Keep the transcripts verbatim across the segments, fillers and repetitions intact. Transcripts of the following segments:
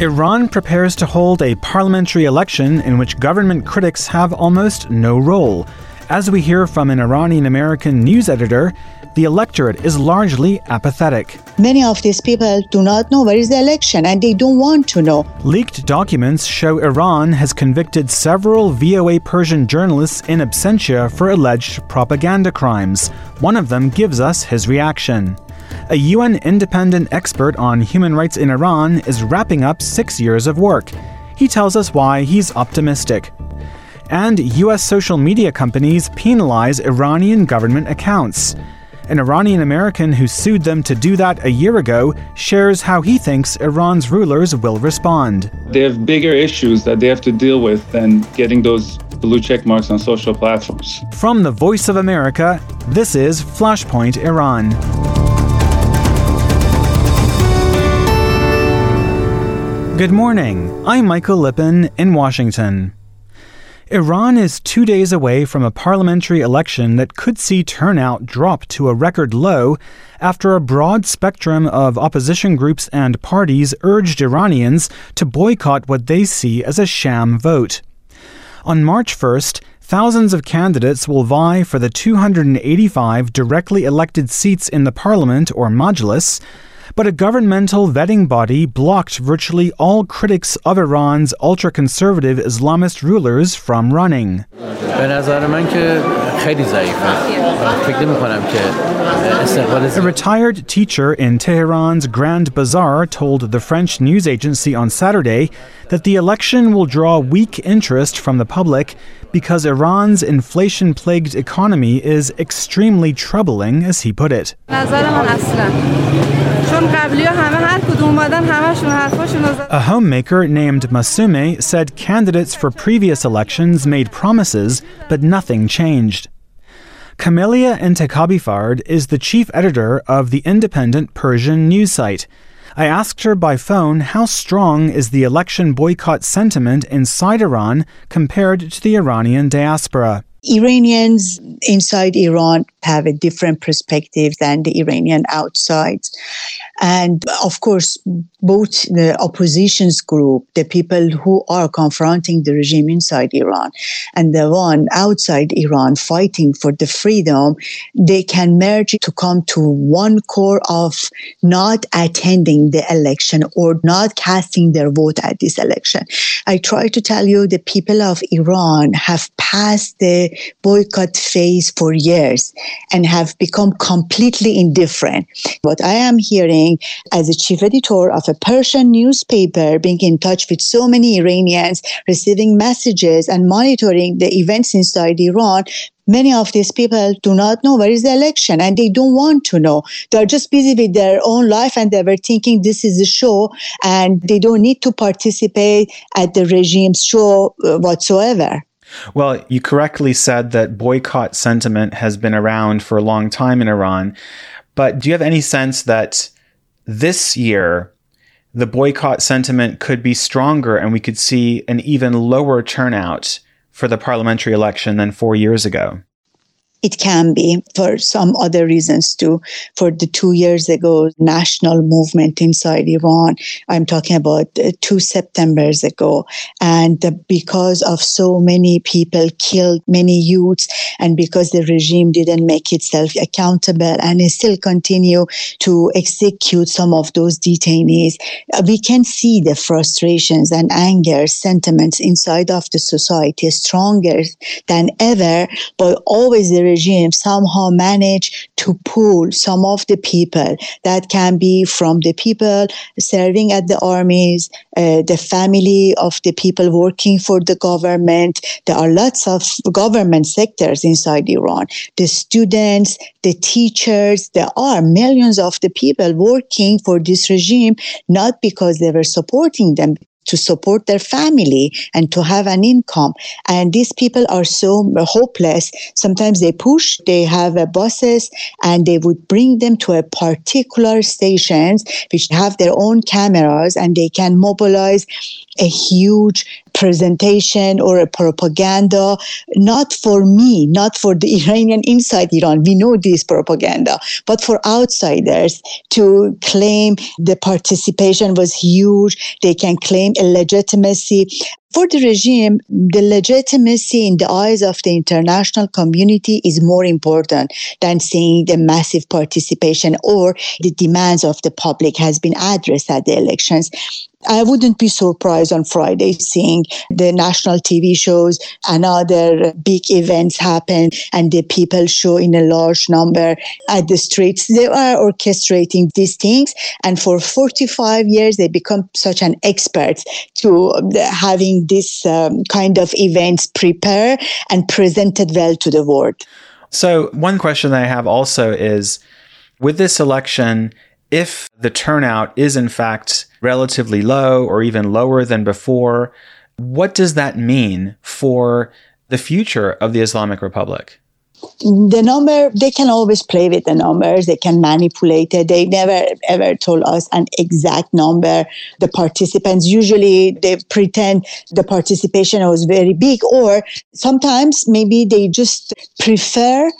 Iran prepares to hold a parliamentary election in which government critics have almost no role. As we hear from an Iranian-American news editor, the electorate is largely apathetic. Many of these people do not know where is the election, and they don't want to know. Leaked documents show Iran has convicted several V O A Persian journalists in absentia for alleged propaganda crimes. One of them gives us his reaction. A U N independent expert on human rights in Iran is wrapping up six years of work. He tells us why he's optimistic. And U S social media companies penalize Iranian government accounts. An Iranian-American who sued them to do that a year ago shares how he thinks Iran's rulers will respond. They have bigger issues that they have to deal with than getting those blue check marks on social platforms. From the Voice of America, this is Flashpoint Iran. Good morning. I'm Michael Lippin in Washington. Iran is two days away from a parliamentary election that could see turnout drop to a record low after a broad spectrum of opposition groups and parties urged Iranians to boycott what they see as a sham vote. On March first, thousands of candidates will vie for the two hundred eighty-five directly elected seats in the parliament, or Majlis, but a governmental vetting body blocked virtually all critics of Iran's ultra-conservative Islamist rulers from running. A retired teacher in Tehran's Grand Bazaar told the French news agency on Saturday that the election will draw weak interest from the public because Iran's inflation-plagued economy is extremely troubling, as he put it. A homemaker named Masume said candidates for previous elections made promises, but nothing changed. Camelia Entekhabifard is the chief editor of The Independent Persian news site. I asked her by phone how strong is the election boycott sentiment inside Iran compared to the Iranian diaspora. Iranians inside Iran have a different perspective than the Iranian outside. And of course, both the opposition's group, the people who are confronting the regime inside Iran, and the one outside Iran fighting for the freedom, they can merge to come to one core of not attending the election or not casting their vote at this election. I try to tell you the people of Iran have passed the boycott phase for years and have become completely indifferent. What I am hearing as a chief editor of a Persian newspaper, being in touch with so many Iranians, receiving messages and monitoring the events inside Iran, many of these people do not know where is the election, and they don't want to know. They're just busy with their own life, and they were thinking this is a show, and they don't need to participate at the regime's show whatsoever. Well, you correctly said that boycott sentiment has been around for a long time in Iran, but do you have any sense that this year, the boycott sentiment could be stronger and we could see an even lower turnout for the parliamentary election than four years ago? It can be for some other reasons too. For the two years ago, national movement inside Iran, I'm talking about two Septembers ago. And because of so many people killed, many youths, and because the regime didn't make itself accountable and it still continue to execute some of those detainees, we can see the frustrations and anger, sentiments inside of the society stronger than ever, but always there regime somehow manage to pull some of the people. That can be from the people serving at the armies, uh, the family of the people working for the government. There are lots of government sectors inside Iran. The students, the teachers, there are millions of the people working for this regime, not because they were supporting them, to support their family and to have an income. And these people are so hopeless. Sometimes they push, they have a buses, and they would bring them to a particular stations which have their own cameras, and they can mobilize a huge presentation or a propaganda, not for me, not for the Iranian inside Iran. We know this propaganda, but for outsiders to claim the participation was huge, they can claim a legitimacy. For the regime, the legitimacy in the eyes of the international community is more important than seeing the massive participation or the demands of the public has been addressed at the elections. I wouldn't be surprised on Friday seeing the national T V shows and other big events happen and the people show in a large number at the streets. They are orchestrating these things, and for forty-five years they become such an expert to having this um, kind of events prepared and presented well to the world. So one question that I have also is, with this election, if the turnout is in fact relatively low or even lower than before, what does that mean for the future of the Islamic Republic? The number, they can always play with the numbers, they can manipulate it. They never ever told us an exact number. The participants, usually they pretend the participation was very big, or sometimes maybe they just prefer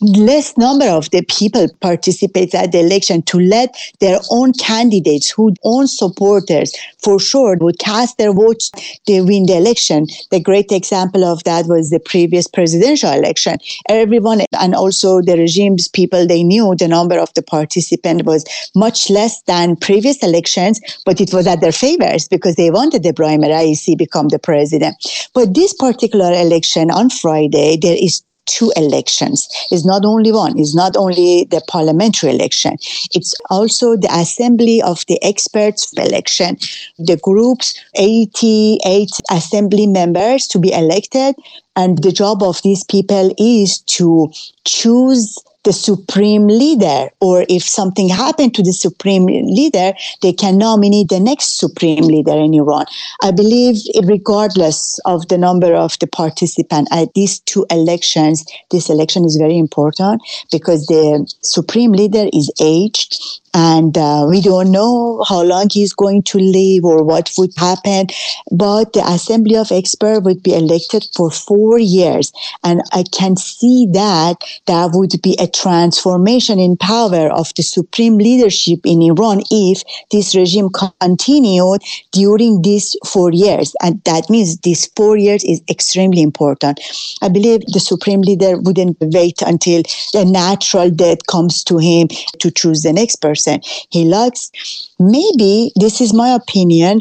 less number of the people participate at the election to let their own candidates, who own supporters for sure would cast their votes to win the election. The great example of that was the previous presidential election. Everyone, and also the regime's people, they knew the number of the participant was much less than previous elections, but it was at their favors because they wanted Ebrahim Raisi become the president. But this particular election on Friday, there is two elections. It's not only one. It's not only the parliamentary election. It's also the assembly of the experts election. The group's eighty-eight assembly members to be elected, and the job of these people is to choose the supreme leader, or if something happened to the supreme leader, they can nominate the next supreme leader in Iran. I believe regardless of the number of the participants at these two elections, this election is very important because the supreme leader is aged, and uh, we don't know how long he's going to live or what would happen. But the Assembly of Experts would be elected for four years. And I can see that that would be a transformation in power of the supreme leadership in Iran if this regime continued during these four years. And that means these four years is extremely important. I believe the supreme leader wouldn't wait until the natural death comes to him to choose the next person. He likes, maybe, this is my opinion,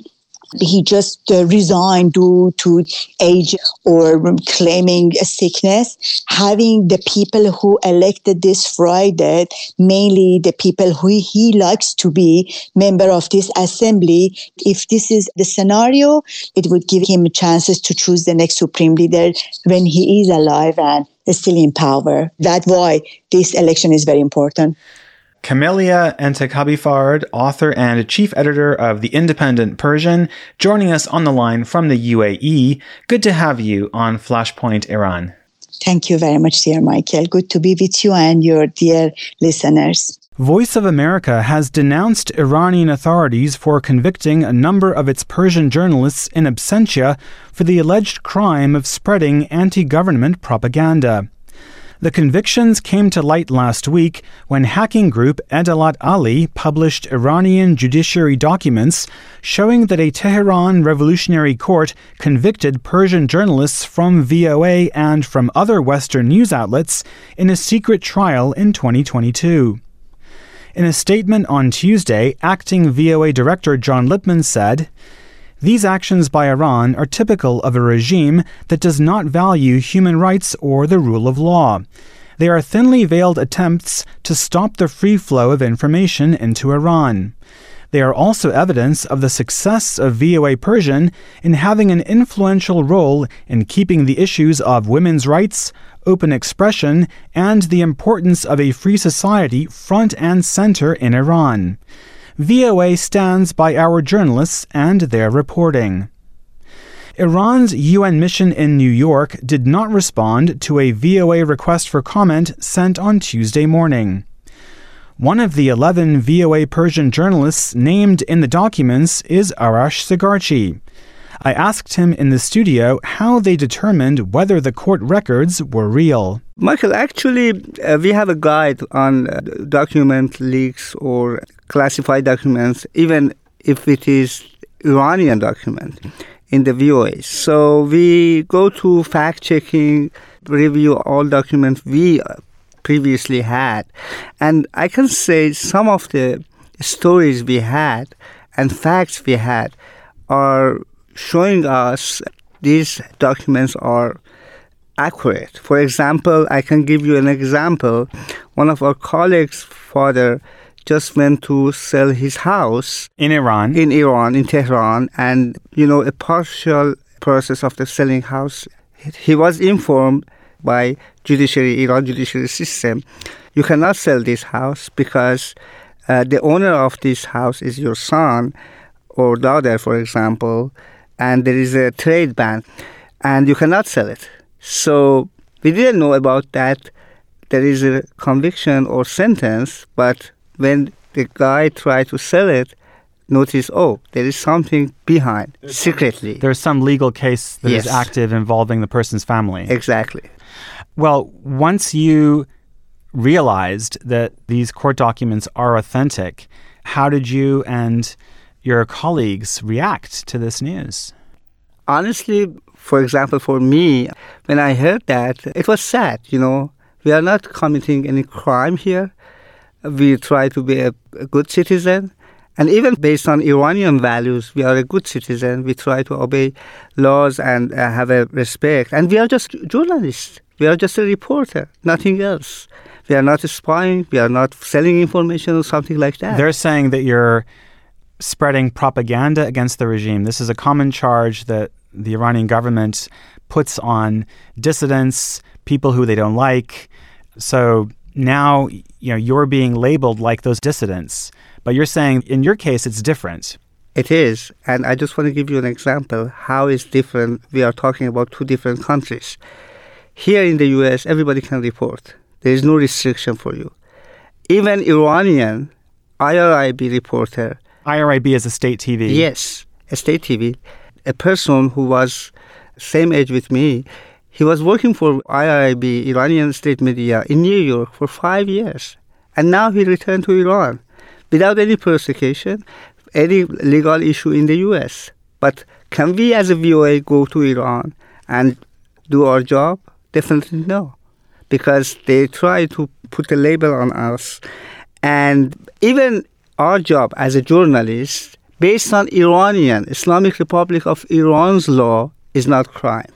he just uh, resigned due to age or claiming a sickness, having the people who elected this Friday, mainly the people who he likes to be member of this assembly. If this is the scenario, it would give him chances to choose the next supreme leader when he is alive and is still in power. That's why this election is very important. Camelia Entekhabifard, author and chief editor of The Independent Persian, joining us on the line from the U A E. Good to have you on Flashpoint Iran. Thank you very much, dear Michael. Good to be with you and your dear listeners. Voice of America has denounced Iranian authorities for convicting a number of its Persian journalists in absentia for the alleged crime of spreading anti-government propaganda. The convictions came to light last week when hacking group Adalat Ali published Iranian judiciary documents showing that a Tehran revolutionary court convicted Persian journalists from V O A and from other Western news outlets in a secret trial in twenty twenty-two. In a statement on Tuesday, acting V O A director John Lippman said, "These actions by Iran are typical of a regime that does not value human rights or the rule of law. They are thinly veiled attempts to stop the free flow of information into Iran. They are also evidence of the success of V O A Persian in having an influential role in keeping the issues of women's rights, open expression, and the importance of a free society front and center in Iran. V O A stands by our journalists and their reporting." Iran's U N mission in New York did not respond to a V O A request for comment sent on Tuesday morning. One of the eleven V O A Persian journalists named in the documents is Arash Sigarchi. I asked him in the studio how they determined whether the court records were real. Michael, actually, uh, we have a guide on uh, document leaks or classified documents, even if it is Iranian document in the V O A. So we go to fact-checking, review all documents we previously had. And I can say some of the stories we had and facts we had are showing us these documents are accurate. For example, I can give you an example. One of our colleagues' father just went to sell his house. In Iran? In Iran, in Tehran. And, you know, a partial process of the selling house, he was informed by judiciary, Iran judiciary system, you cannot sell this house because uh, the owner of this house is your son or daughter, for example, and there is a trade ban, and you cannot sell it. So we didn't know about that. There is a conviction or sentence, but when the guy tried to sell it, notice, oh, there is something behind, there's secretly. Some, there's some legal case that yes. is active involving the person's family. Exactly. Well, once you realized that these court documents are authentic, how did you and your colleagues react to this news? Honestly, for example, for me, when I heard that, it was sad, you know. We are not committing any crime here. We try to be a, a good citizen. And even based on Iranian values, we are a good citizen. We try to obey laws and uh, have a respect. And we are just journalists. We are just a reporter, nothing else. We are not spying. We are not selling information or something like that. They're saying that you're spreading propaganda against the regime. This is a common charge that the Iranian government puts on dissidents, people who they don't like. So now, you know, you're being labeled like those dissidents. But you're saying in your case, it's different. It is. And I just want to give you an example. How is different? We are talking about two different countries. Here in the U S, everybody can report. There is no restriction for you. Even Iranian I R I B reporter. I R I B is a state T V. Yes, a state T V. A person who was same age with me, he was working for I R I B, Iranian state media, in New York for five years. And now he returned to Iran without any persecution, any legal issue in the U S. But can we as a V O A go to Iran and do our job? Definitely no, because they try to put a label on us. And even our job as a journalist, based on Iranian, Islamic Republic of Iran's law, is not crime.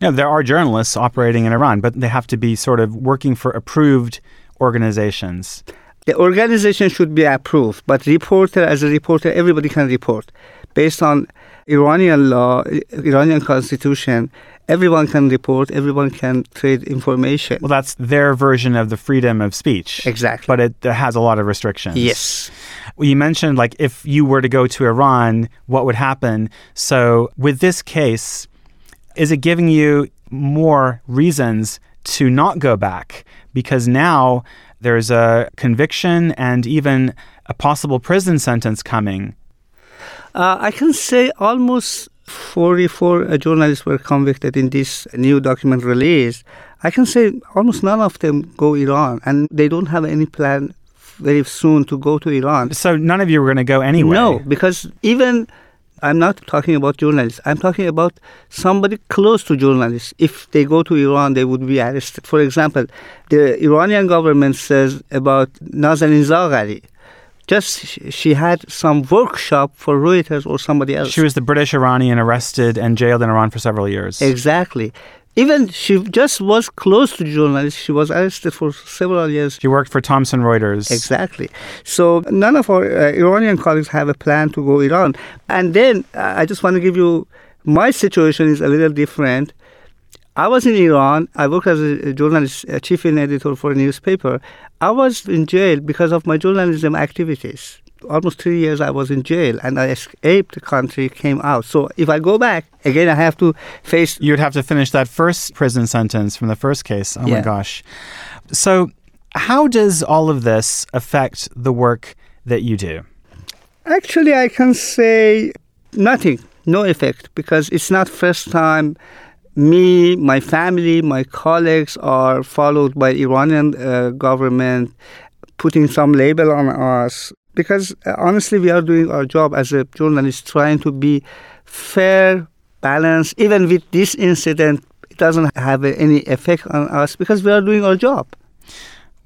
Now, there are journalists operating in Iran, but they have to be sort of working for approved organizations. The organization should be approved, but reporter, as a reporter, everybody can report. Based on Iranian law, Iranian constitution, everyone can report, everyone can trade information. Well, that's their version of the freedom of speech. Exactly. But it, it has a lot of restrictions. Yes. Well, you mentioned, like, if you were to go to Iran, what would happen? So with this case, is it giving you more reasons to not go back? Because now there's a conviction and even a possible prison sentence coming. Uh, I can say almost forty-four journalists were convicted in this new document release. I can say almost none of them go Iran, and they don't have any plan very soon to go to Iran. So none of you were going to go anyway? No, because even, I'm not talking about journalists, I'm talking about somebody close to journalists. If they go to Iran, they would be arrested. For example, the Iranian government says about Nazanin Zaghari, just she had some workshop for Reuters or somebody else. She was the British Iranian arrested and jailed in Iran for several years. Exactly. Even she just was close to journalists. She was arrested for several years. She worked for Thomson Reuters. Exactly. So none of our uh, Iranian colleagues have a plan to go Iran. And then uh, I just want to give you, my situation is a little different. I was in Iran. I worked as a journalist, a chief editor for a newspaper. I was in jail because of my journalism activities. Almost three years I was in jail, and I escaped the country, came out. So if I go back, again, I have to face... You'd have to finish that first prison sentence from the first case. Oh, yeah. My gosh. So how does all of this affect the work that you do? Actually, I can say nothing. no effect, because it's not first time me, my family, my colleagues are followed by Iranian uh, government putting some label on us. Because uh, honestly, we are doing our job as a journalist, trying to be fair, balanced. Even with this incident, it doesn't have a, any effect on us because we are doing our job.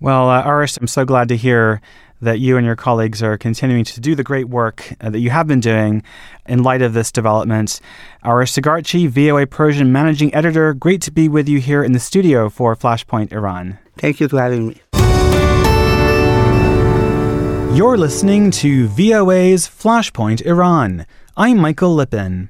Well, uh, Arash, I'm so glad to hear that you and your colleagues are continuing to do the great work uh, that you have been doing in light of this development. Arash Sigarchi, V O A Persian Managing Editor, great to be with you here in the studio for Flashpoint Iran. Thank you for having me. You're listening to V O A's Flashpoint Iran. I'm Michael Lippin.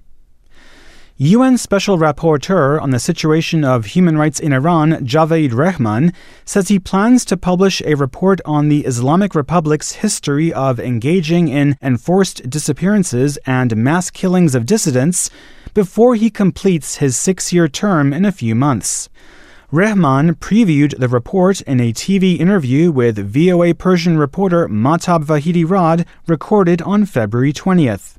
U N Special Rapporteur on the Situation of Human Rights in Iran, Javaid Rehman, says he plans to publish a report on the Islamic Republic's history of engaging in enforced disappearances and mass killings of dissidents before he completes his six-year term in a few months. Rehman previewed the report in a T V interview with V O A Persian reporter Mahtab Vahidi Rad, recorded on February twentieth.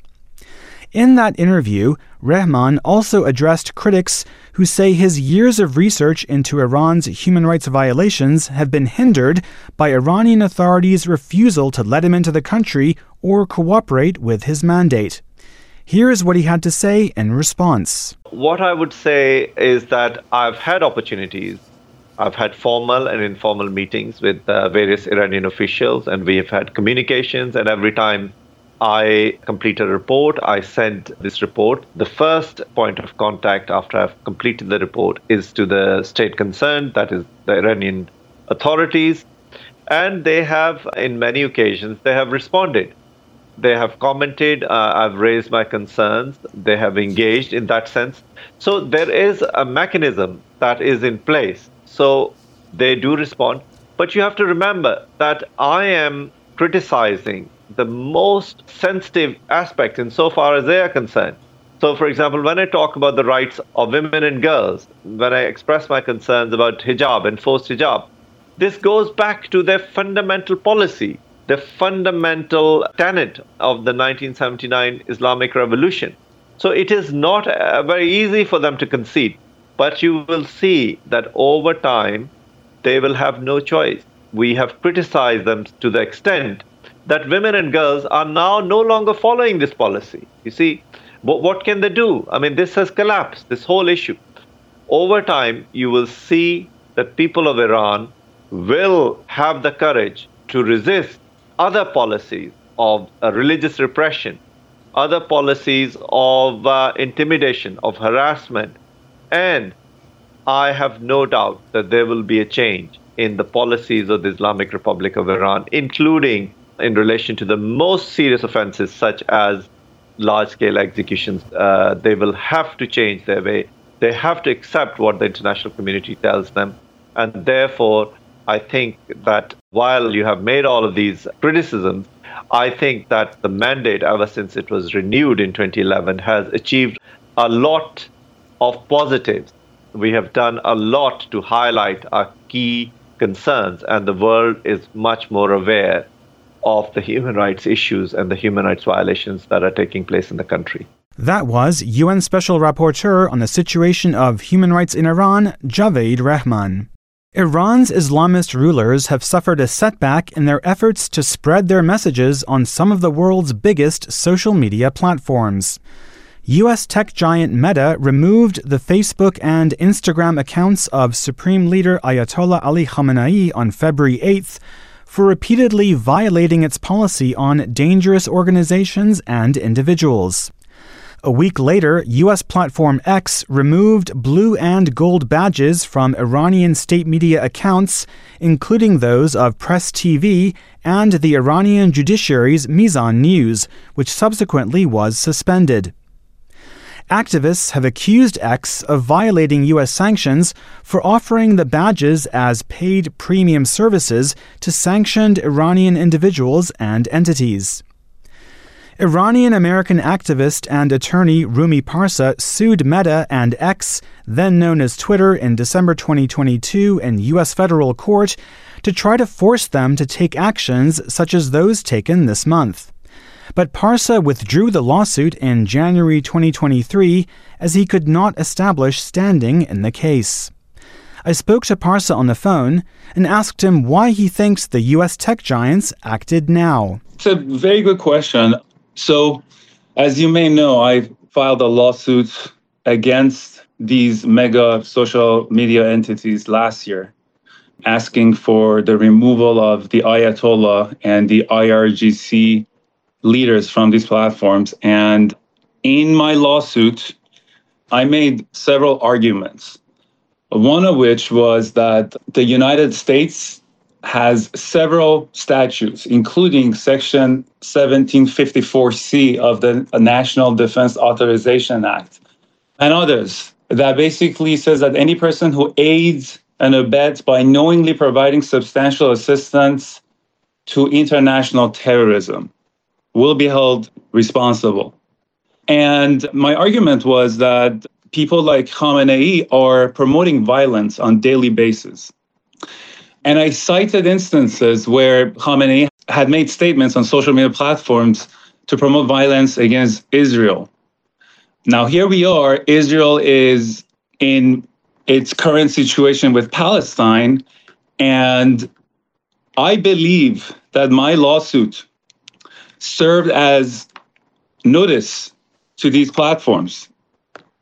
In that interview, Rehman also addressed critics who say his years of research into Iran's human rights violations have been hindered by Iranian authorities' refusal to let him into the country or cooperate with his mandate. Here is what he had to say in response. What I would say is that I've had opportunities. I've had formal and informal meetings with uh, various Iranian officials, and we've had communications. And every time I complete a report, I send this report. The first point of contact after I've completed the report is to the state concerned, that is the Iranian authorities. And they have, in many occasions, they have responded. They have commented, uh, I've raised my concerns, they have engaged in that sense. So there is a mechanism that is in place. So they do respond. But you have to remember that I am criticizing the most sensitive aspects insofar as they are concerned. So, for example, when I talk about the rights of women and girls, when I express my concerns about hijab and forced hijab, this goes back to their fundamental policy, the fundamental tenet of the nineteen seventy-nine Islamic Revolution. So it is not uh, very easy for them to concede, but you will see that over time, they will have no choice. We have criticized them to the extent that women and girls are now no longer following this policy. You see, but what can they do? I mean, this has collapsed, this whole issue. Over time, you will see that people of Iran will have the courage to resist other policies of uh, religious repression, other policies of uh, intimidation, of harassment. And I have no doubt that there will be a change in the policies of the Islamic Republic of Iran, including in relation to the most serious offenses, such as large-scale executions. Uh, they will have to change their way. They have to accept what the international community tells them. And therefore, I think that while you have made all of these criticisms, I think that the mandate, ever since it was renewed in twenty eleven, has achieved a lot of positives. We have done a lot to highlight our key concerns, and the world is much more aware of the human rights issues and the human rights violations that are taking place in the country. That was U N Special Rapporteur on the Situation of Human Rights in Iran, Javaid Rehman. Iran's Islamist rulers have suffered a setback in their efforts to spread their messages on some of the world's biggest social media platforms. U S tech giant Meta removed the Facebook and Instagram accounts of Supreme Leader Ayatollah Ali Khamenei on February eighth for repeatedly violating its policy on dangerous organizations and individuals. A week later, U S platform X removed blue and gold badges from Iranian state media accounts, including those of Press T V and the Iranian judiciary's Mizan News, which subsequently was suspended. Activists have accused X of violating U S sanctions for offering the badges as paid premium services to sanctioned Iranian individuals and entities. Iranian-American activist and attorney Rumi Parsa sued Meta and X, then known as Twitter, in December twenty twenty-two in U S federal court to try to force them to take actions such as those taken this month. But Parsa withdrew the lawsuit in January twenty twenty-three as he could not establish standing in the case. I spoke to Parsa on the phone and asked him why he thinks the U S tech giants acted now. It's a very good question. So, as you may know, I filed a lawsuit against these mega social media entities last year, asking for the removal of the Ayatollah and the I R G C leaders from these platforms. And in my lawsuit, I made several arguments, one of which was that the United States has several statutes, including Section seventeen fifty-four C of the National Defense Authorization Act and others, that basically says that any person who aids and abets by knowingly providing substantial assistance to international terrorism will be held responsible. And my argument was that people like Khamenei are promoting violence on a daily basis. And I cited instances where Khamenei had made statements on social media platforms to promote violence against Israel. Now, here we are. Israel is in its current situation with Palestine. And I believe that my lawsuit served as notice to these platforms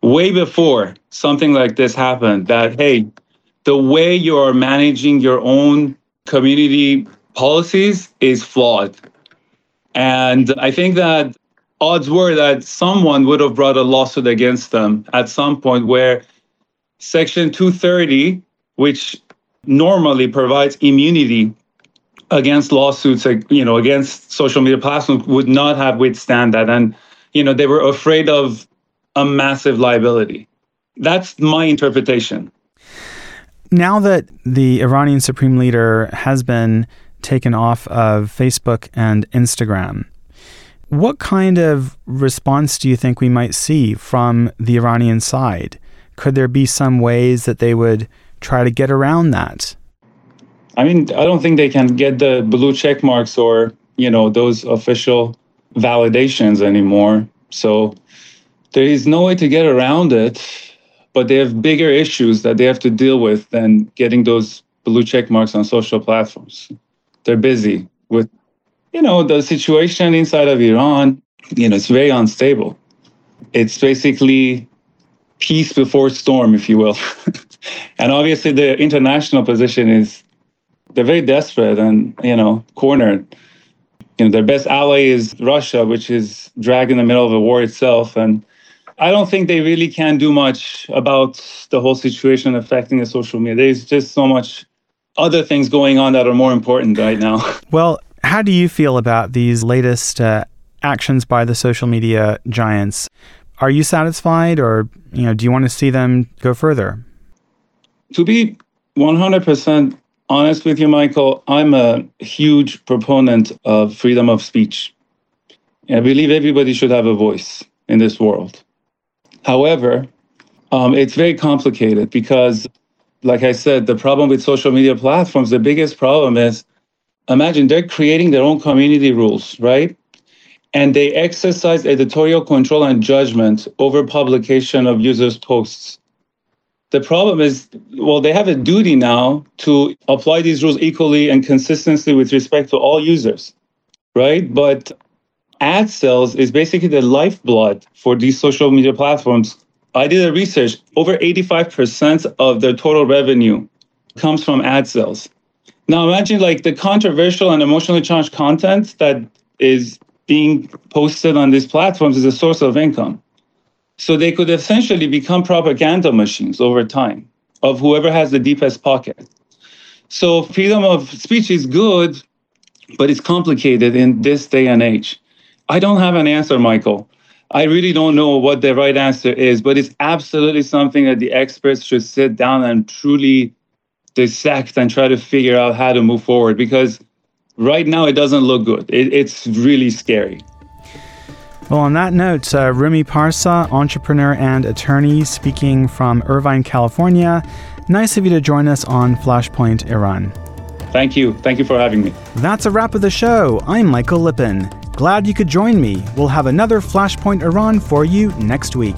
way before something like this happened, that, hey, the way you are managing your own community policies is flawed. And I think that odds were that someone would have brought a lawsuit against them at some point where Section two thirty, which normally provides immunity against lawsuits, you know, against social media platforms, would not have withstand that. And, you know, they were afraid of a massive liability. That's my interpretation. Now that the Iranian Supreme Leader has been taken off of Facebook and Instagram, what kind of response do you think we might see from the Iranian side? Could there be some ways that they would try to get around that? I mean, I don't think they can get the blue check marks or, you know, those official validations anymore. So there is no way to get around it, but they have bigger issues that they have to deal with than getting those blue check marks on social platforms. They're busy with, you know, the situation inside of Iran. You know, it's very unstable. It's basically peace before storm, if you will. And obviously the international position is, they're very desperate and, you know, cornered. You know, their best ally is Russia, which is dragged in the middle of the war itself. And I don't think they really can do much about the whole situation affecting the social media. There's just so much other things going on that are more important right now. Well, how do you feel about these latest uh, actions by the social media giants? Are you satisfied, or, you know, do you want to see them go further? To be one hundred percent honest with you, Michael, I'm a huge proponent of freedom of speech. I believe everybody should have a voice in this world. However, um, it's very complicated because, like I said, the problem with social media platforms, the biggest problem is, imagine they're creating their own community rules, right? And they exercise editorial control and judgment over publication of users' posts. The problem is, well, they have a duty now to apply these rules equally and consistently with respect to all users, right? But ad sales is basically the lifeblood for these social media platforms. I did a research. Over eighty-five percent of their total revenue comes from ad sales. Now imagine like the controversial and emotionally charged content that is being posted on these platforms is a source of income. So they could essentially become propaganda machines over time of whoever has the deepest pocket. So freedom of speech is good, but it's complicated in this day and age. I don't have an answer, Michael. I really don't know what the right answer is, but it's absolutely something that the experts should sit down and truly dissect and try to figure out how to move forward, because right now it doesn't look good. It, it's really scary. Well, on that note, uh, Rumi Parsa, entrepreneur and attorney, speaking from Irvine, California. Nice of you to join us on Flashpoint Iran. Thank you. Thank you for having me. That's a wrap of the show. I'm Michael Lippin. Glad you could join me. We'll have another Flashpoint Iran for you next week.